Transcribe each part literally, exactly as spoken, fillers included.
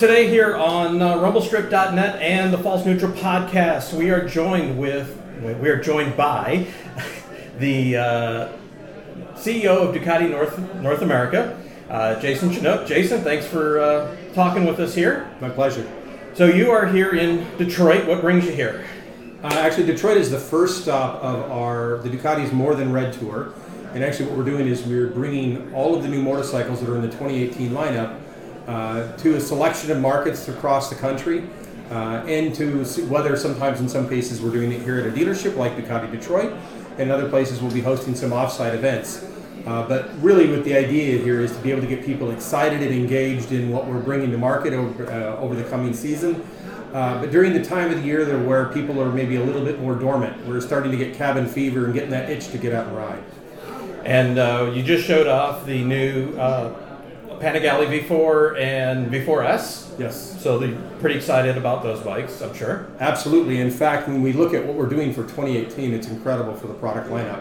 Today here on uh, Rumble Strip dot net and the False Neutral Podcast, we are joined with, we are joined by the uh, C E O of Ducati North North America, uh, Jason Chinook. Jason, thanks for uh, talking with us here. My pleasure. So you are here in Detroit. What brings you here? Uh, actually, Detroit is the first stop of our the Ducati's More Than Red Tour. And actually what we're doing is we're bringing all of the new motorcycles that are in the twenty eighteen lineup Uh, to a selection of markets across the country, uh, and to whether sometimes in some cases we're doing it here at a dealership like Ducati Detroit, and other places we'll be hosting some off-site events. Uh, but really what the idea here is to be able to get people excited and engaged in what we're bringing to market over, uh, over the coming season. Uh, but during the time of the year there where people are maybe a little bit more dormant, we're starting to get cabin fever and getting that itch to get out and ride. And uh, you just showed off the new uh Panigale V four and V four S. Yes. So they're pretty excited about those bikes, I'm sure. Absolutely. In fact, when we look at what we're doing for twenty eighteen, it's incredible for the product lineup.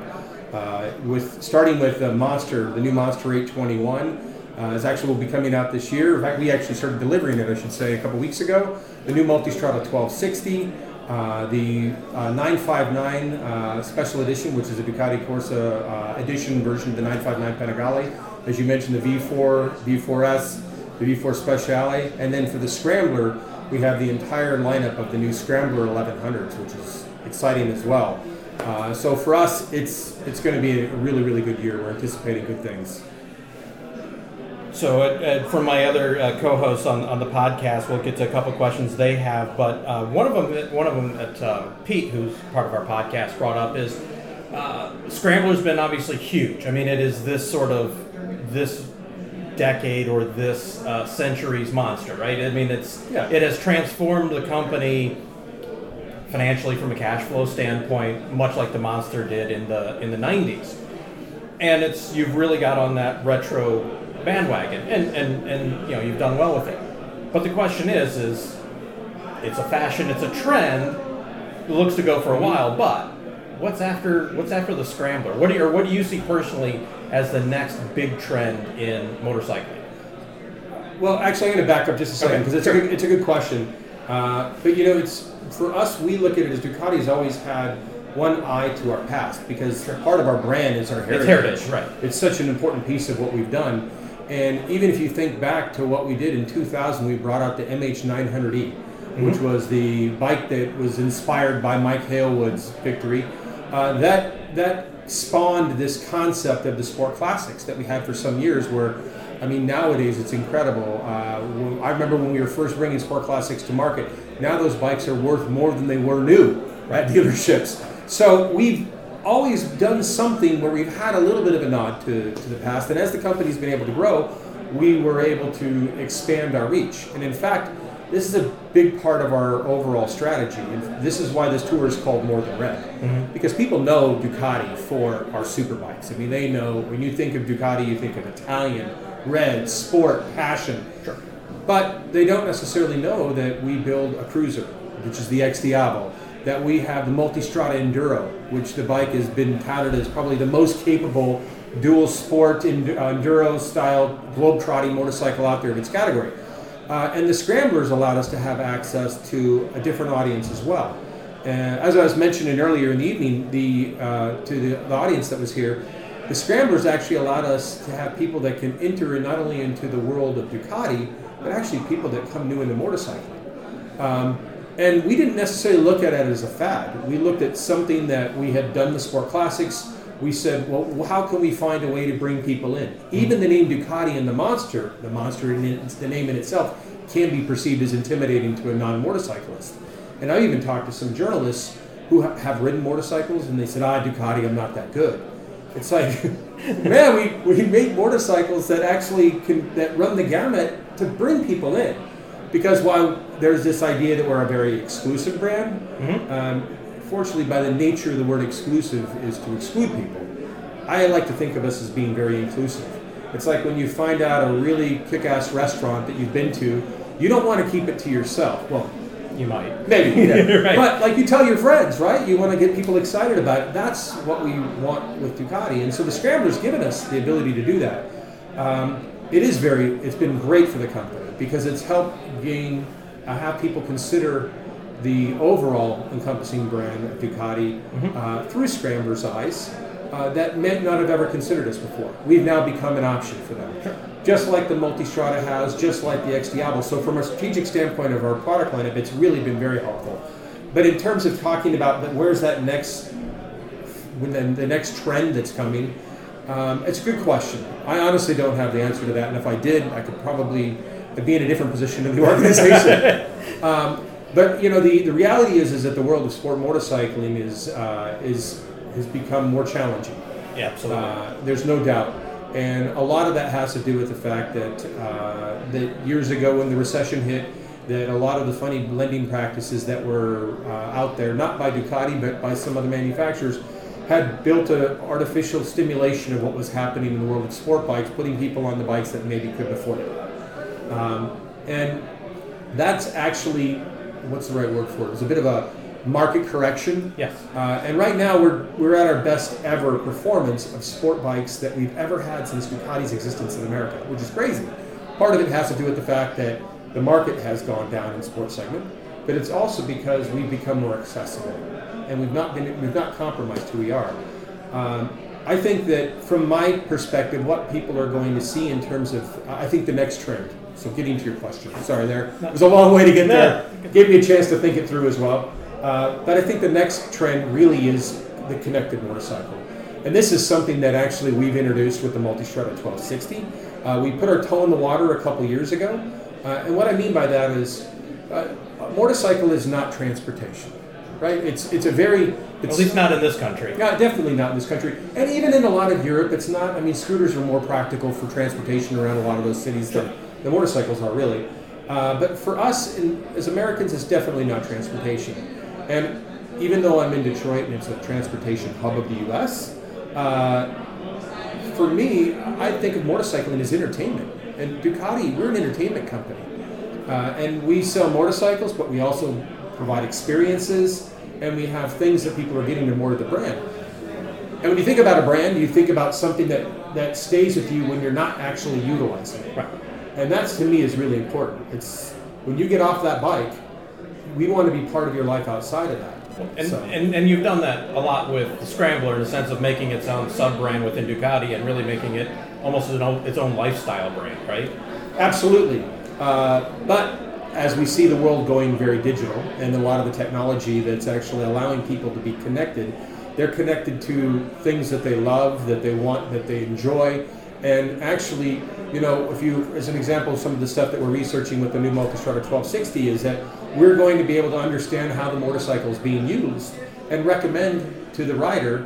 Uh, with starting with the Monster, the new Monster eight twenty-one, uh, is actually will be coming out this year. In fact, we actually started delivering it, I should say, a couple weeks ago. The new Multistrada twelve sixty, uh, the uh, nine fifty-nine uh, Special Edition, which is a Ducati Corsa uh, edition version of the nine fifty-nine Panigale. As you mentioned, the V four, V four S, the V four Speciale, and then for the Scrambler, we have the entire lineup of the new Scrambler eleven hundreds, which is exciting as well. Uh, so for us, it's it's going to be a really, really good year. We're anticipating good things. So uh, for my other uh, co-hosts on, on the podcast, we'll get to a couple questions they have, but uh, one of them, one of them that uh, Pete, who's part of our podcast, brought up is uh, Scrambler's been obviously huge. I mean, it is this sort of this decade or this uh, century's monster, right? I mean, it's yeah. It has transformed the company financially from a cash flow standpoint, much like the Monster did in the in the nineties. And it's you've really got on that retro bandwagon, and and and you know you've done well with it. But the question is, is it's a fashion, it's a trend, it looks to go for a while, but. What's after What's after the Scrambler? What do you, or what do you see personally as the next big trend in motorcycling? Well, actually, I'm going to back up just a second because okay. it's, sure. it's a good question. Uh, but you know, it's for us. We look at it as Ducati's always had one eye to our past because sure. part of our brand is our heritage. It's heritage, right? It's such an important piece of what we've done. And even if you think back to what we did in two thousand, we brought out the M H nine hundred E, mm-hmm. which was the bike that was inspired by Mike Hailwood's victory. Uh, that that spawned this concept of the Sport Classics that we had for some years where, I mean, nowadays it's incredible. Uh, I remember when we were first bringing Sport Classics to market, now those bikes are worth more than they were new right. at dealerships. So we've always done something where we've had a little bit of a nod to, to the past. And as the company's been able to grow, we were able to expand our reach. And in fact, this is a big part of our overall strategy, and this is why this tour is called More Than Red, mm-hmm. because people know Ducati for our super bikes. I mean, they know, when you think of Ducati, you think of Italian, red, sport, passion. Sure. But they don't necessarily know that we build a cruiser, which is the XDiavel, that we have the Multistrada Enduro, which the bike has been touted as probably the most capable dual sport enduro-style globe-trotting motorcycle out there in its category. Uh, and the Scramblers allowed us to have access to a different audience as well. And as I was mentioning earlier in the evening, the uh, to the, the audience that was here, the Scramblers actually allowed us to have people that can enter in not only into the world of Ducati, but actually people that come new into motorcycling. Um, and we didn't necessarily look at it as a fad. We looked at something that we had done the Sport Classics. We said, well, how can we find a way to bring people in? Even the name Ducati and the Monster, the Monster, the name in itself, can be perceived as intimidating to a non-motorcyclist. And I even talked to some journalists who have ridden motorcycles, and they said, ah, Ducati, I'm not that good. It's like, man, we, we made motorcycles that actually can, that run the gamut to bring people in. Because while there's this idea that we're a very exclusive brand, mm-hmm. um, Fortunately, by the nature of the word exclusive is to exclude people. I like to think of us as being very inclusive. It's like when you find out a really kick-ass restaurant that you've been to, you don't want to keep it to yourself. Well, you might. Maybe. Yeah. Right. But like you tell your friends, right? You want to get people excited about it. That's what we want with Ducati. And so the Scrambler's given us the ability to do that. Um, it is very, it's been great for the company. because it's helped gain uh, how people consider the overall encompassing brand of Ducati mm-hmm. uh, through Scrambler's eyes uh, that may not have ever considered us before. We've now become an option for them. Sure. Just like the Multistrada has, just like the XDiavel. So from a strategic standpoint of our product lineup, it's really been very helpful. But in terms of talking about where's that next, the, the next trend that's coming, um, it's a good question. I honestly don't have the answer to that. And if I did, I could probably be in a different position in the organization. um, But you know the, the reality is is that the world of sport motorcycling is uh, is has become more challenging. Yeah, absolutely. Uh, there's no doubt, and a lot of that has to do with the fact that uh, that years ago when the recession hit, that a lot of the funny lending practices that were uh, out there, not by Ducati but by some other manufacturers, had built an artificial stimulation of what was happening in the world of sport bikes, putting people on the bikes that maybe couldn't afford it, um, and that's actually. What's the right word for it? It's a bit of a market correction. Yes. Uh, and right now we're we're at our best ever performance of sport bikes that we've ever had since Ducati's existence in America, which is crazy. Part of it has to do with the fact that the market has gone down in the sports segment, but it's also because we've become more accessible, and we've not been we've not compromised who we are. Um, I think that from my perspective, what people are going to see in terms of I think the next trend. So getting to your question, sorry there. It was a long way to get there. Gave me a chance to think it through as well. Uh, but I think the next trend really is the connected motorcycle. And this is something that actually we've introduced with the Multistrada twelve sixty. Uh, we put our toe in the water a couple years ago. Uh, and what I mean by that is uh, a motorcycle is not transportation, right? It's it's a very... It's, at least not in this country. Yeah, definitely not in this country. And even in a lot of Europe, it's not... I mean, scooters are more practical for transportation around a lot of those cities than... The motorcycles are really. Uh, but for us, in, as Americans, it's definitely not transportation. And even though I'm in Detroit and it's a transportation hub of the U S, uh, for me, I think of motorcycling as entertainment. And Ducati, we're an entertainment company. Uh, and we sell motorcycles, but we also provide experiences, and we have things that people are getting to more of the brand. And when you think about a brand, you think about something that, that stays with you when you're not actually utilizing it. Right. And that's, to me, is really important. It's when you get off that bike, we want to be part of your life outside of that. And, so. and and you've done that a lot with the Scrambler in the sense of making its own sub-brand within Ducati and really making it almost an own, its own lifestyle brand, right? Absolutely. Uh, but as we see the world going very digital and a lot of the technology that's actually allowing people to be connected, they're connected to things that they love, that they want, that they enjoy. And actually, you know, if you, as an example, some of the stuff that we're researching with the new Multistrada twelve sixty is that we're going to be able to understand how the motorcycle is being used and recommend to the rider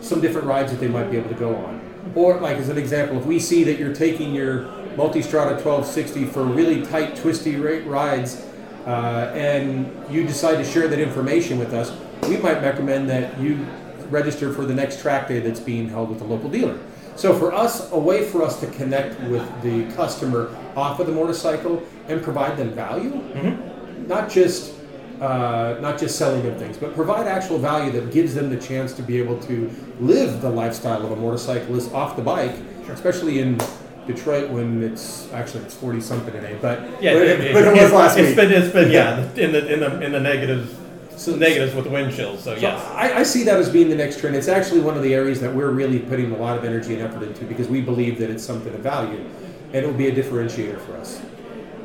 some different rides that they might be able to go on. Or, like as an example, if we see that you're taking your Multistrada twelve sixty for really tight, twisty rides, uh, and you decide to share that information with us, we might recommend that you register for the next track day that's being held with the local dealer. So for us, a way for us to connect with the customer off of the motorcycle and provide them value, mm-hmm. not just uh, not just selling them things, but provide actual value that gives them the chance to be able to live the lifestyle of a motorcyclist off the bike, sure. especially in Detroit when it's actually it's forty something today, but yeah, but it, it, but it, it was last it's week. Been, it's been yeah in the in the in the negatives. So, negatives with the wind chills, so, so yes. I, I see that as being the next trend. It's actually one of the areas that we're really putting a lot of energy and effort into because we believe that it's something of value, and it'll be a differentiator for us.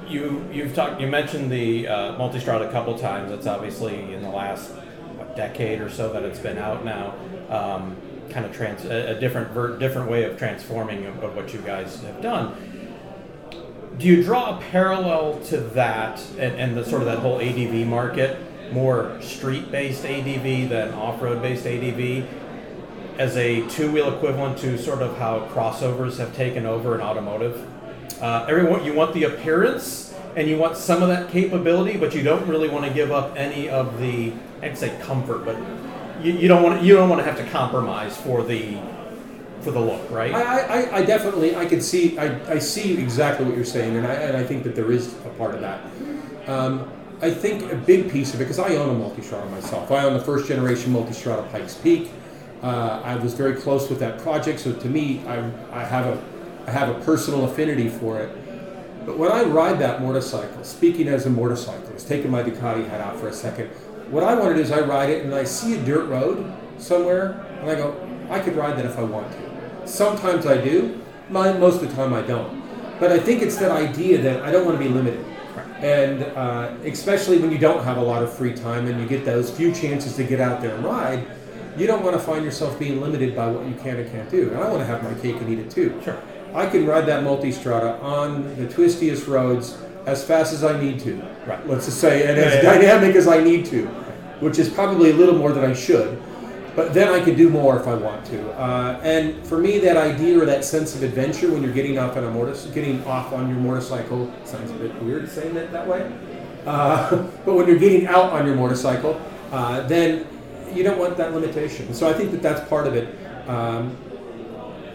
You you've talked you mentioned the uh, Multistrada a couple times. It's obviously in the last what, decade or so that it's been out now. Um, kind of trans a, a different ver- different way of transforming of, of what you guys have done. Do you draw a parallel to that and, and the sort of that whole A D V market? More street-based A D V than off-road-based A D V as a two-wheel equivalent to sort of how crossovers have taken over in automotive. Uh, everyone, you want the appearance and you want some of that capability, but you don't really want to give up any of the, I'd say comfort, but you, you don't want to, you don't want to have to compromise for the for the look, right? I, I, I definitely, I can see, I, I see exactly what you're saying, and I and I think that there is a part of that. Um, I think a big piece of it, because I own a Multistrada myself. I own the first generation Multistrada Pikes Peak. Uh, I was very close with that project, so to me, I, I have a I have a personal affinity for it. But when I ride that motorcycle, speaking as a motorcyclist, taking my Ducati hat out for a second, what I want to do is I ride it and I see a dirt road somewhere and I go, I could ride that if I want to. Sometimes I do, most of the time I don't. But I think it's that idea that I don't want to be limited. And uh, especially when you don't have a lot of free time and you get those few chances to get out there and ride, you don't want to find yourself being limited by what you can and can't do. And I want to have my cake and eat it too. Sure. I can ride that Multistrada on the twistiest roads as fast as I need to. Right. Let's just say, and yeah, as yeah, dynamic yeah. as I need to, which is probably a little more than I should. But then I can do more if I want to. Uh, and for me, that idea or that sense of adventure when you're getting off on a motor- getting off on your motorcycle, sounds a bit weird saying it that way. Uh, but when you're getting out on your motorcycle, uh, then you don't want that limitation. So I think that that's part of it. Um,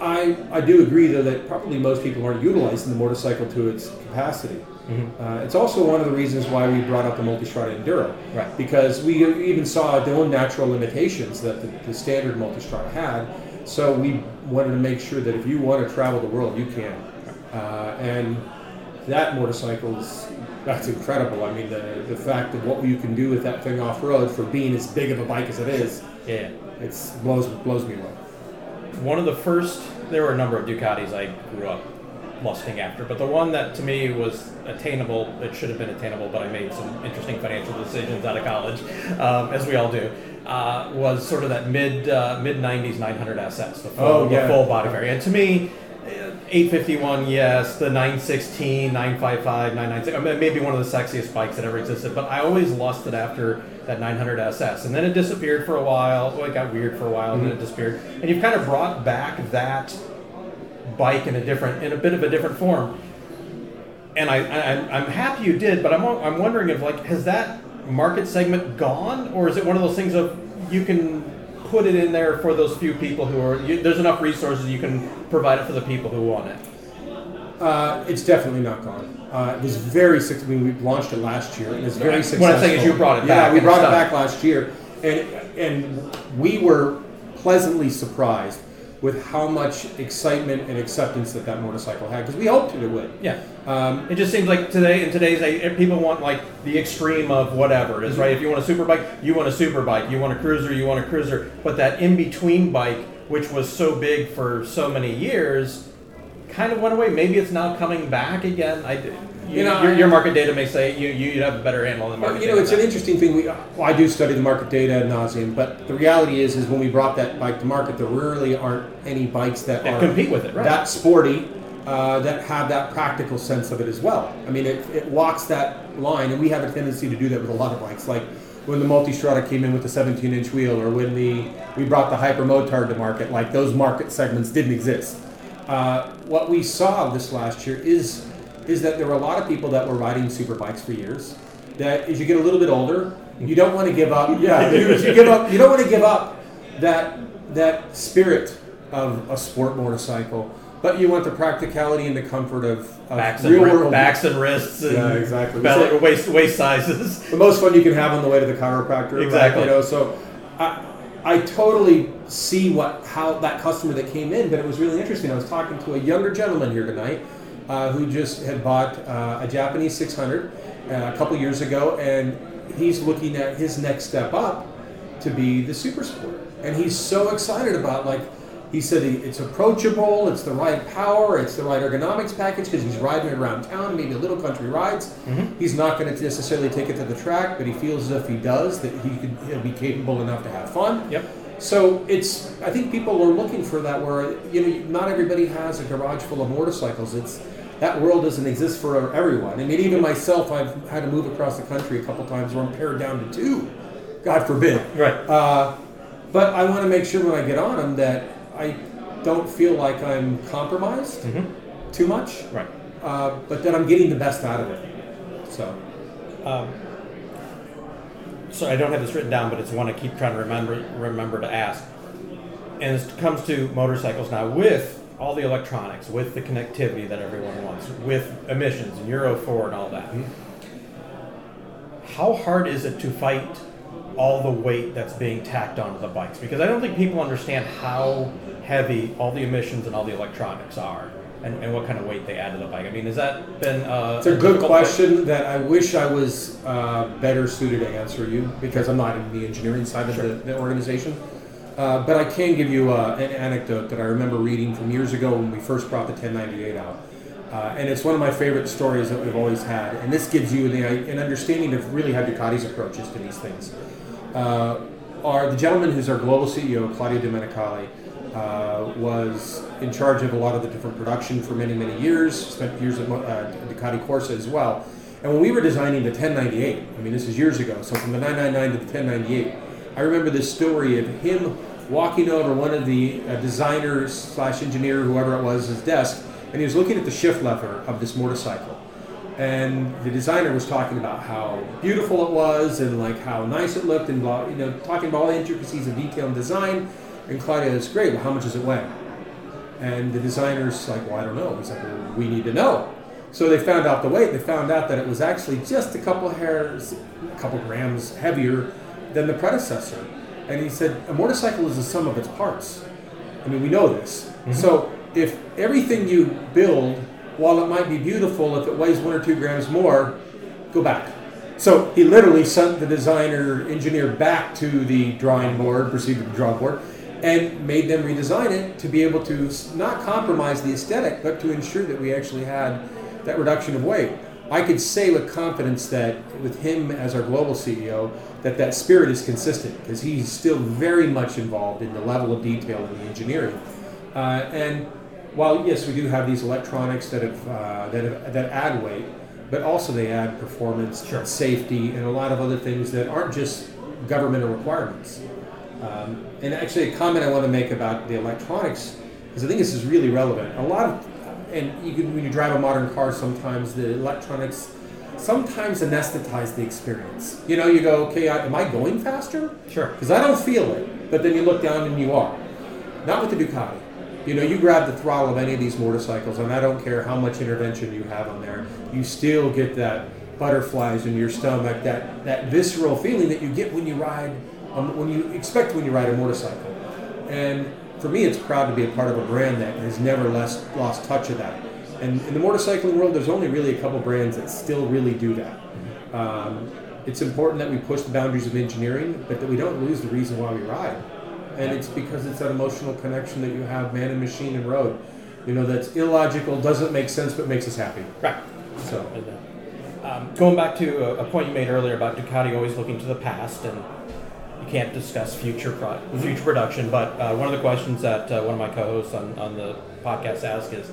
I I do agree, though, that probably most people aren't utilizing the motorcycle to its capacity. Mm-hmm. Uh, it's also one of the reasons why we brought up the Multistrada Enduro, right? Because we even saw the own natural limitations that the, the standard Multistrada had. So we wanted to make sure that if you want to travel the world, you can. Uh, and that motorcycle's that's incredible. I mean, the the fact of what you can do with that thing off road for being as big of a bike as it is, yeah, it's blows blows me away. One of the first, there were a number of Ducatis I grew up lusting after, but the one that to me was attainable, it should have been attainable, but I made some interesting financial decisions out of college, um, as we all do, uh, was sort of that mid, uh, mid-nineties nine hundred S S, the full, oh, yeah. the full body variant. And to me, eight fifty-one, yes, the nine sixteen, nine fifty-five, nine ninety-six, I mean, maybe one of the sexiest bikes that ever existed, but I always lusted after that nine hundred S S, and then it disappeared for a while, well, it got weird for a while, mm-hmm. and then it disappeared, and you've kind of brought back that bike in a different, in a bit of a different form, and I, I I'm happy you did, but I'm I'm wondering if like has that market segment gone, or is it one of those things of you can put it in there for those few people who are you, there's enough resources you can provide it for the people who want it. Uh, it's definitely not gone. Uh, it was very successful. I mean, we launched it last year, and it's very successful. What I'm saying is you brought it back. Yeah, we brought it back last year, and and we were pleasantly surprised with how much excitement and acceptance that that motorcycle had, because we hoped it would. Yeah. Um, it just seems like today, in today's day, people want like the extreme of whatever it is, mm-hmm. right? If you want a super bike, you want a super bike. You want a cruiser, you want a cruiser. But that in-between bike, which was so big for so many years, kind of went away. Maybe it's now coming back again. I did. You, you know, your, your market data may say you you have a better handle than market. You know, data it's now. An interesting thing. We well, I do study the market data ad nauseum, but the reality is, is when we brought that bike to market, there really aren't any bikes that, that are compete with it, right. that sporty, uh, that have that practical sense of it as well. I mean, it it walks that line, and we have a tendency to do that with a lot of bikes. Like when the Multistrada came in with the seventeen inch wheel, or when the we brought the Hyper Motard to market. Like those market segments didn't exist. Uh, what we saw this last year is. is that there were a lot of people that were riding super bikes for years, that as you get a little bit older, you don't want to give up. Yeah, you, you give up. You don't want to give up that that spirit of a sport motorcycle, but you want the practicality and the comfort of, of backs and real world backs and wrists. And yeah, exactly. Belly, so, waist waist sizes. The most fun you can have on the way to the chiropractor. Exactly. Right? You know, so I I totally see what how that customer that came in, but it was really interesting. I was talking to a younger gentleman here tonight. Uh, who just had bought uh, a Japanese six hundred uh, a couple years ago, and he's looking at his next step up to be the Super Sport. And he's so excited about, like, he said it's approachable, it's the right power, it's the right ergonomics package, because he's riding it around town, maybe little country rides. Mm-hmm. He's not going to necessarily take it to the track, but he feels as if he does, that he could he'll be capable enough to have fun. Yep. So it's, I think people are looking for that where, you know, not everybody has a garage full of motorcycles. It's, that world doesn't exist for everyone. I mean, even myself, I've had to move across the country a couple times where I'm pared down to two, God forbid. Right. Uh, but I want to make sure when I get on them that I don't feel like I'm compromised mm-hmm. too much. Right. Uh, but that I'm getting the best out of it. So. Um. So I don't have this written down, but it's one I keep trying to remember remember to ask. And it comes to motorcycles now with all the electronics, with the connectivity that everyone wants, with emissions and Euro four and all that. Mm-hmm. How hard is it to fight all the weight that's being tacked onto the bikes? Because I don't think people understand how heavy all the emissions and all the electronics are. and, and what kind of weight they add to the bike? I mean, has that been uh, it's a, a good question point? That I wish I was uh, better suited to answer you, because I'm not in the engineering side sure. of the, the organization. Uh, but I can give you uh, an anecdote that I remember reading from years ago when we first brought the ten ninety-eight out. Uh, and it's one of my favorite stories that we've always had. And this gives you the, an understanding of really how Ducati's approaches to these things. Uh, our, the gentleman who's our global C E O, Claudio Domenicali, uh, was in charge of a lot of the different production for many, many years, spent years at uh, Ducati Corsa as well. And when we were designing the ten ninety-eight, I mean, this is years ago, so from the nine ninety-nine to the ten ninety-eight, I remember this story of him walking over one of the uh, designers slash engineer, whoever it was, his desk, and he was looking at the shift lever of this motorcycle. And the designer was talking about how beautiful it was and like how nice it looked and blah, you know, talking about all the intricacies of detail and design. And Claudia is great, well, how much does it weigh? And the designer's like, well, I don't know. He's like, well, we need to know. So they found out the weight. They found out that it was actually just a couple hairs, a couple grams heavier than the predecessor. And he said, a motorcycle is the sum of its parts. I mean, we know this. Mm-hmm. So if everything you build, while it might be beautiful, if it weighs one or two grams more, go back. So he literally sent the designer engineer back to the drawing board, proceeded to the drawing board, and made them redesign it to be able to not compromise the aesthetic, but to ensure that we actually had that reduction of weight. I could say with confidence that with him as our global C E O, that that spirit is consistent, because he's still very much involved in the level of detail and the engineering. Uh, and while, yes, we do have these electronics that have, uh, that, have, that add weight, but also they add performance, sure. safety, and a lot of other things that aren't just governmental requirements. Um, and actually a comment I want to make about the electronics, because I think this is really relevant. A lot of And you can, when you drive a modern car, sometimes the electronics sometimes anesthetize the experience. You know, you go, okay, I, am I going faster? Sure. Because I don't feel it. But then you look down and you are. Not with the Ducati. You know, you grab the throttle of any of these motorcycles, and I don't care how much intervention you have on there, you still get that butterflies in your stomach, that, that visceral feeling that you get when you ride, um, when you expect when you ride a motorcycle. And for me, it's proud to be a part of a brand that has never less, lost touch of that. And in the motorcycling world, there's only really a couple brands that still really do that. Um, it's important that we push the boundaries of engineering, but that we don't lose the reason why we ride. And it's because it's that emotional connection that you have, man and machine and road. You know, that's illogical, doesn't make sense, but makes us happy. Right. So, um, going back to a, a point you made earlier about Ducati always looking to the past, and can't discuss future pro- future production, but uh, one of the questions that uh, one of my co-hosts on, on the podcast asked is,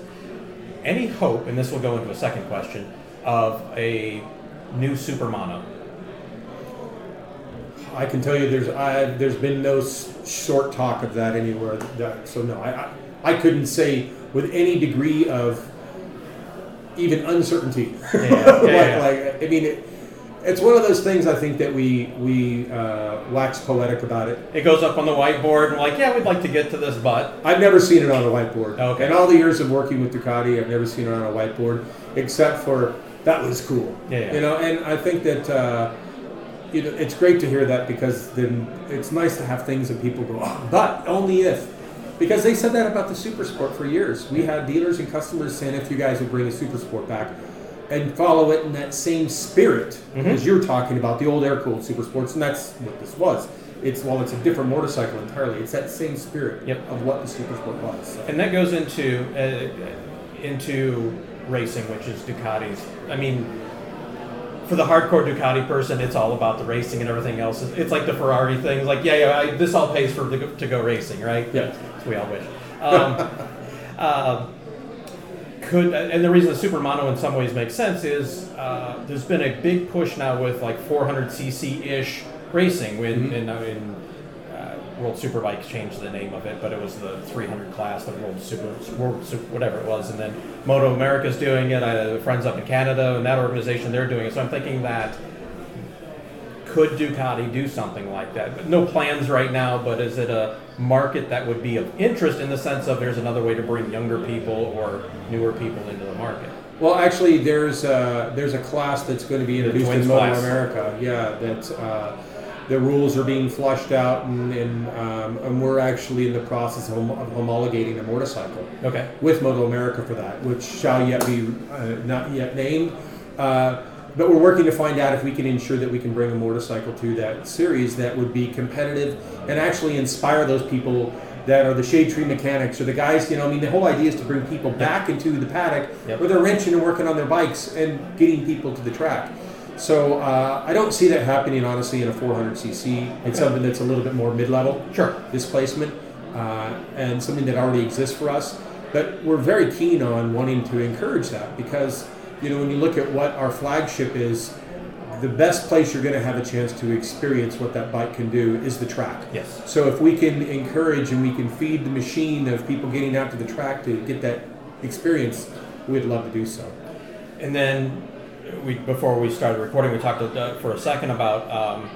any hope, and this will go into a second question, of a new Super Mono? I can tell you there's I, there's been no s- short talk of that anywhere, that, so no, I, I I couldn't say with any degree of even uncertainty. Yeah, yeah, like, yeah. like I mean it, It's one of those things I think that we we uh, wax poetic about it. It goes up on the whiteboard and we're like, yeah, we'd like to get to this, but... I've never seen it on a whiteboard. Okay. In all the years of working with Ducati, I've never seen it on a whiteboard, except for, that was cool. Yeah, yeah. You know, and I think that, uh, you know, it's great to hear that, because then it's nice to have things that people go, oh, but only if. Because they said that about the Super Sport for years. We had dealers and customers saying, if you guys would bring a Super Sport back, and follow it in that same spirit mm-hmm. as you're talking about, the old air-cooled Super Sports, and that's what this was. It's while well, it's a different motorcycle entirely, it's that same spirit yep. of what the Super Sport was. So. And that goes into uh, into racing, which is Ducati's. I mean, for the hardcore Ducati person, it's all about the racing and everything else. It's like the Ferrari thing. Like, yeah, yeah, I, this all pays for the, to go racing, right? Yeah, so we all wish. Um, uh, Could, and the reason the Super Mono in some ways makes sense is uh, there's been a big push now with like four hundred c c-ish racing. When mm-hmm. in, in uh, World Superbike changed the name of it, but it was the three hundred class, the World Super, World Super, whatever it was. And then Moto America's doing it. I have friends up in Canada and that organization, they're doing it. So I'm thinking that could Ducati do something like that? But no plans right now, but is it a market that would be of interest in the sense of there's another way to bring younger people or newer people into the market? Well, actually, there's a, there's a class that's going to be introduced in Moto America. Yeah, that uh, the rules are being flushed out, and and, um, and we're actually in the process of, hom- of homologating the motorcycle. Okay. With Moto America for that, which shall yet be uh, not yet named. Uh, but we're working to find out if we can ensure that we can bring a motorcycle to that series that would be competitive and actually inspire those people that are the shade tree mechanics or the guys, you know, I mean, the whole idea is to bring people back into the paddock yep. where they're wrenching and working on their bikes and getting people to the track. So uh, I don't see that happening, honestly, in a four hundred c c. Okay. It's something that's a little bit more mid-level sure. displacement uh, and something that already exists for us. But we're very keen on wanting to encourage that because, you know, when you look at what our flagship is, the best place you're going to have a chance to experience what that bike can do is the track. Yes. So if we can encourage and we can feed the machine of people getting out to the track to get that experience, we'd love to do so. And then we, before we started recording, we talked to Doug for a second about um,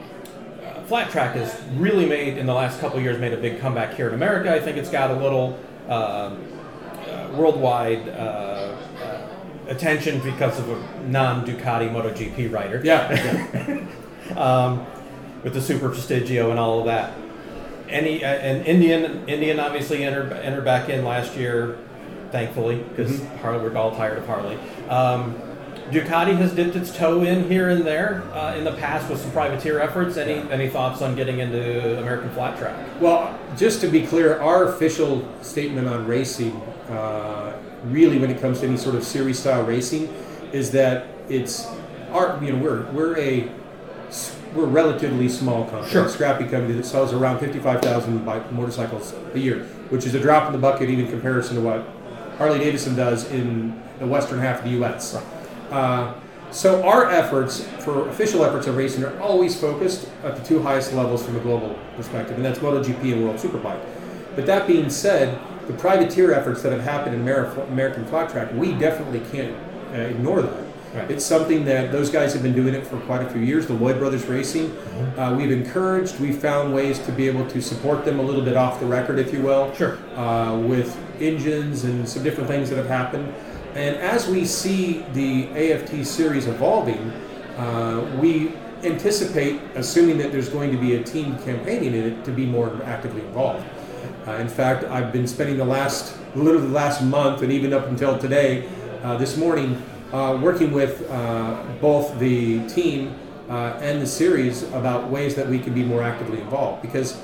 uh, flat track has really made, in the last couple of years, made a big comeback here in America. I think it's got a little uh, uh, worldwide uh, attention because of a non-Ducati MotoGP rider. Yeah. yeah. um, with the Super Prestigio and all of that. Any uh, and Indian Indian obviously entered entered back in last year, thankfully, because mm-hmm. Harley, we're all tired of Harley. Um, Ducati has dipped its toe in here and there uh, in the past with some privateer efforts. Any yeah. any thoughts on getting into American flat track? Well, just to be clear, our official statement on racing. Uh, really when it comes to any sort of series style racing is that it's our, you know, we're we're a we're a relatively small company, sure. scrappy company that sells around fifty-five thousand bike motorcycles a year, which is a drop in the bucket even in comparison to what Harley Davidson does in the western half of the U S Right. Uh, so our efforts for official efforts of racing are always focused at the two highest levels from a global perspective, and that's MotoGP and World Superbike. But that being said, the privateer efforts that have happened in American flat track, we definitely can't uh, ignore that. Right. It's something that those guys have been doing it for quite a few years, the Lloyd Brothers Racing. Mm-hmm. Uh, we've encouraged, we've found ways to be able to support them a little bit off the record, if you will. Sure. Uh, with engines and some different things that have happened. And as we see the A F T series evolving, uh, we anticipate, assuming that there's going to be a team campaigning in it, to be more actively involved. Uh, in fact, I've been spending the last, literally the last month, and even up until today, uh, this morning, uh, working with uh, both the team uh, and the series about ways that we can be more actively involved. Because,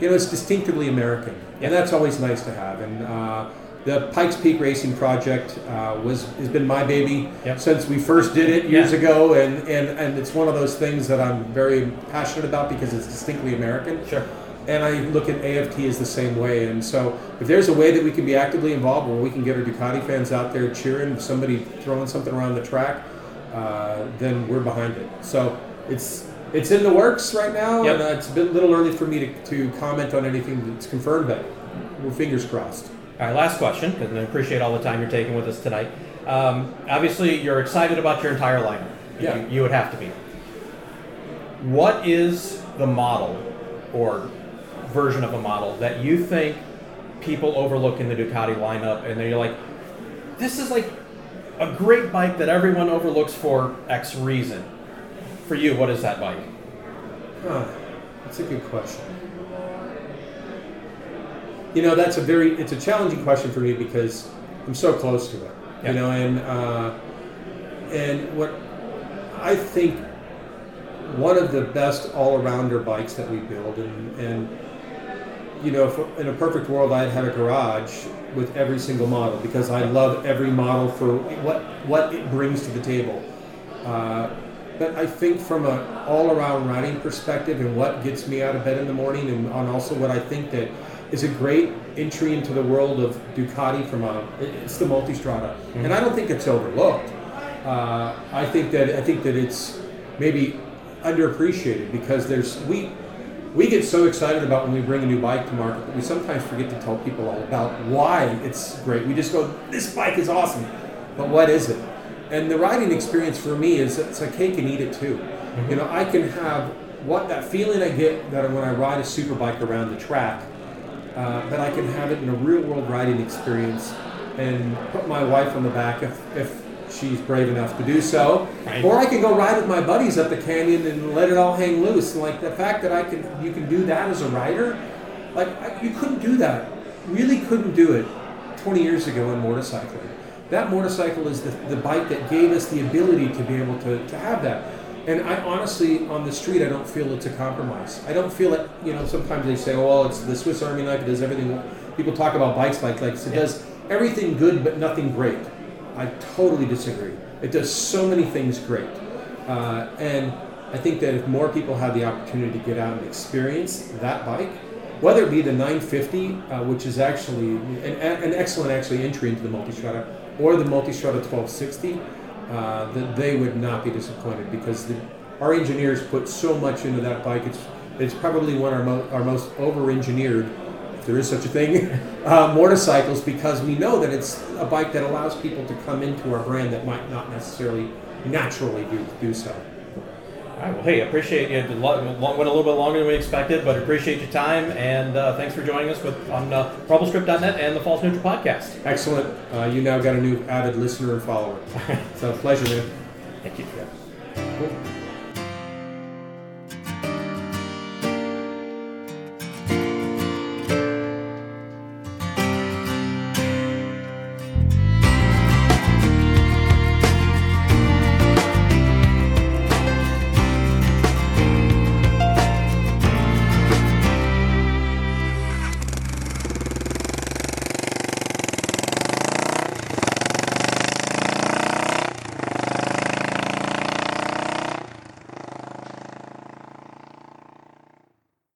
you know, it's distinctively American, and that's always nice to have. And uh, the Pikes Peak Racing Project uh, was has been my baby yep. since we first did it years yeah. ago, and, and, and it's one of those things that I'm very passionate about because it's distinctly American. Sure. And I look at A F T as the same way. And so if there's a way that we can be actively involved where we can get our Ducati fans out there cheering, somebody throwing something around the track, uh, then we're behind it. So it's it's in the works right now. Yep. And uh, it's a bit, little early for me to, to comment on anything that's confirmed, but we're fingers crossed. All right, last question, because I appreciate all the time you're taking with us tonight. Um, obviously, you're excited about your entire lineup. Yeah. You, you would have to be. What is the model or version of a model that you think people overlook in the Ducati lineup, and they're like, this is like a great bike that everyone overlooks for X reason. For you, what is that bike? Huh. That's a good question. You know, that's a very, it's a challenging question for me because I'm so close to it. Yeah. You know, and uh, and what I think one of the best all-arounder bikes that we build, and, and you know, if, in a perfect world, I'd had a garage with every single model because I love every model for what what it brings to the table. Uh, but I think from an all-around riding perspective and what gets me out of bed in the morning, and on also what I think that is a great entry into the world of Ducati from a, it's the Multistrada. Mm-hmm. And I don't think it's overlooked. Uh, I think that I think that it's maybe underappreciated because there's we. We get so excited about when we bring a new bike to market that we sometimes forget to tell people all about why it's great. We just go, this bike is awesome, but what is it? And the riding experience for me is it's like cake and eat it too. Mm-hmm. You know, I can have what that feeling I get that when I ride a super bike around the track, uh, but I can have it in a real world riding experience and put my wife on the back if, if she's brave enough to do so. Right. Or I can go ride with my buddies up the canyon and let it all hang loose. And like the fact that I can, you can do that as a rider, like I, you couldn't do that. Really couldn't do it twenty years ago in motorcycling. That motorcycle is the, the bike that gave us the ability to be able to, to have that. And I honestly, on the street, I don't feel it's a compromise. I don't feel it, you know, sometimes they say, oh, well, it's the Swiss Army knife, it does everything. People talk about bikes like this. It does everything good, but nothing great. I totally disagree. It does so many things great. Uh, and I think that if more people had the opportunity to get out and experience that bike, whether it be the nine fifty, uh, which is actually an, an excellent actually entry into the Multistrada, or the Multistrada twelve sixty, uh, that they would not be disappointed, because the, our engineers put so much into that bike. It's it's probably one of our, mo- our most over-engineered, if there is such a thing, uh, motorcycles, because we know that it's a bike that allows people to come into our brand that might not necessarily naturally do, do so. All right, well, hey, appreciate you. Went a little bit longer than we expected, but appreciate your time, and uh, thanks for joining us with on uh, Rumble Strip dot net and the False Neutral Podcast. Excellent. Uh, you now got a new added listener and follower. So, pleasure, man. Thank you. Cool.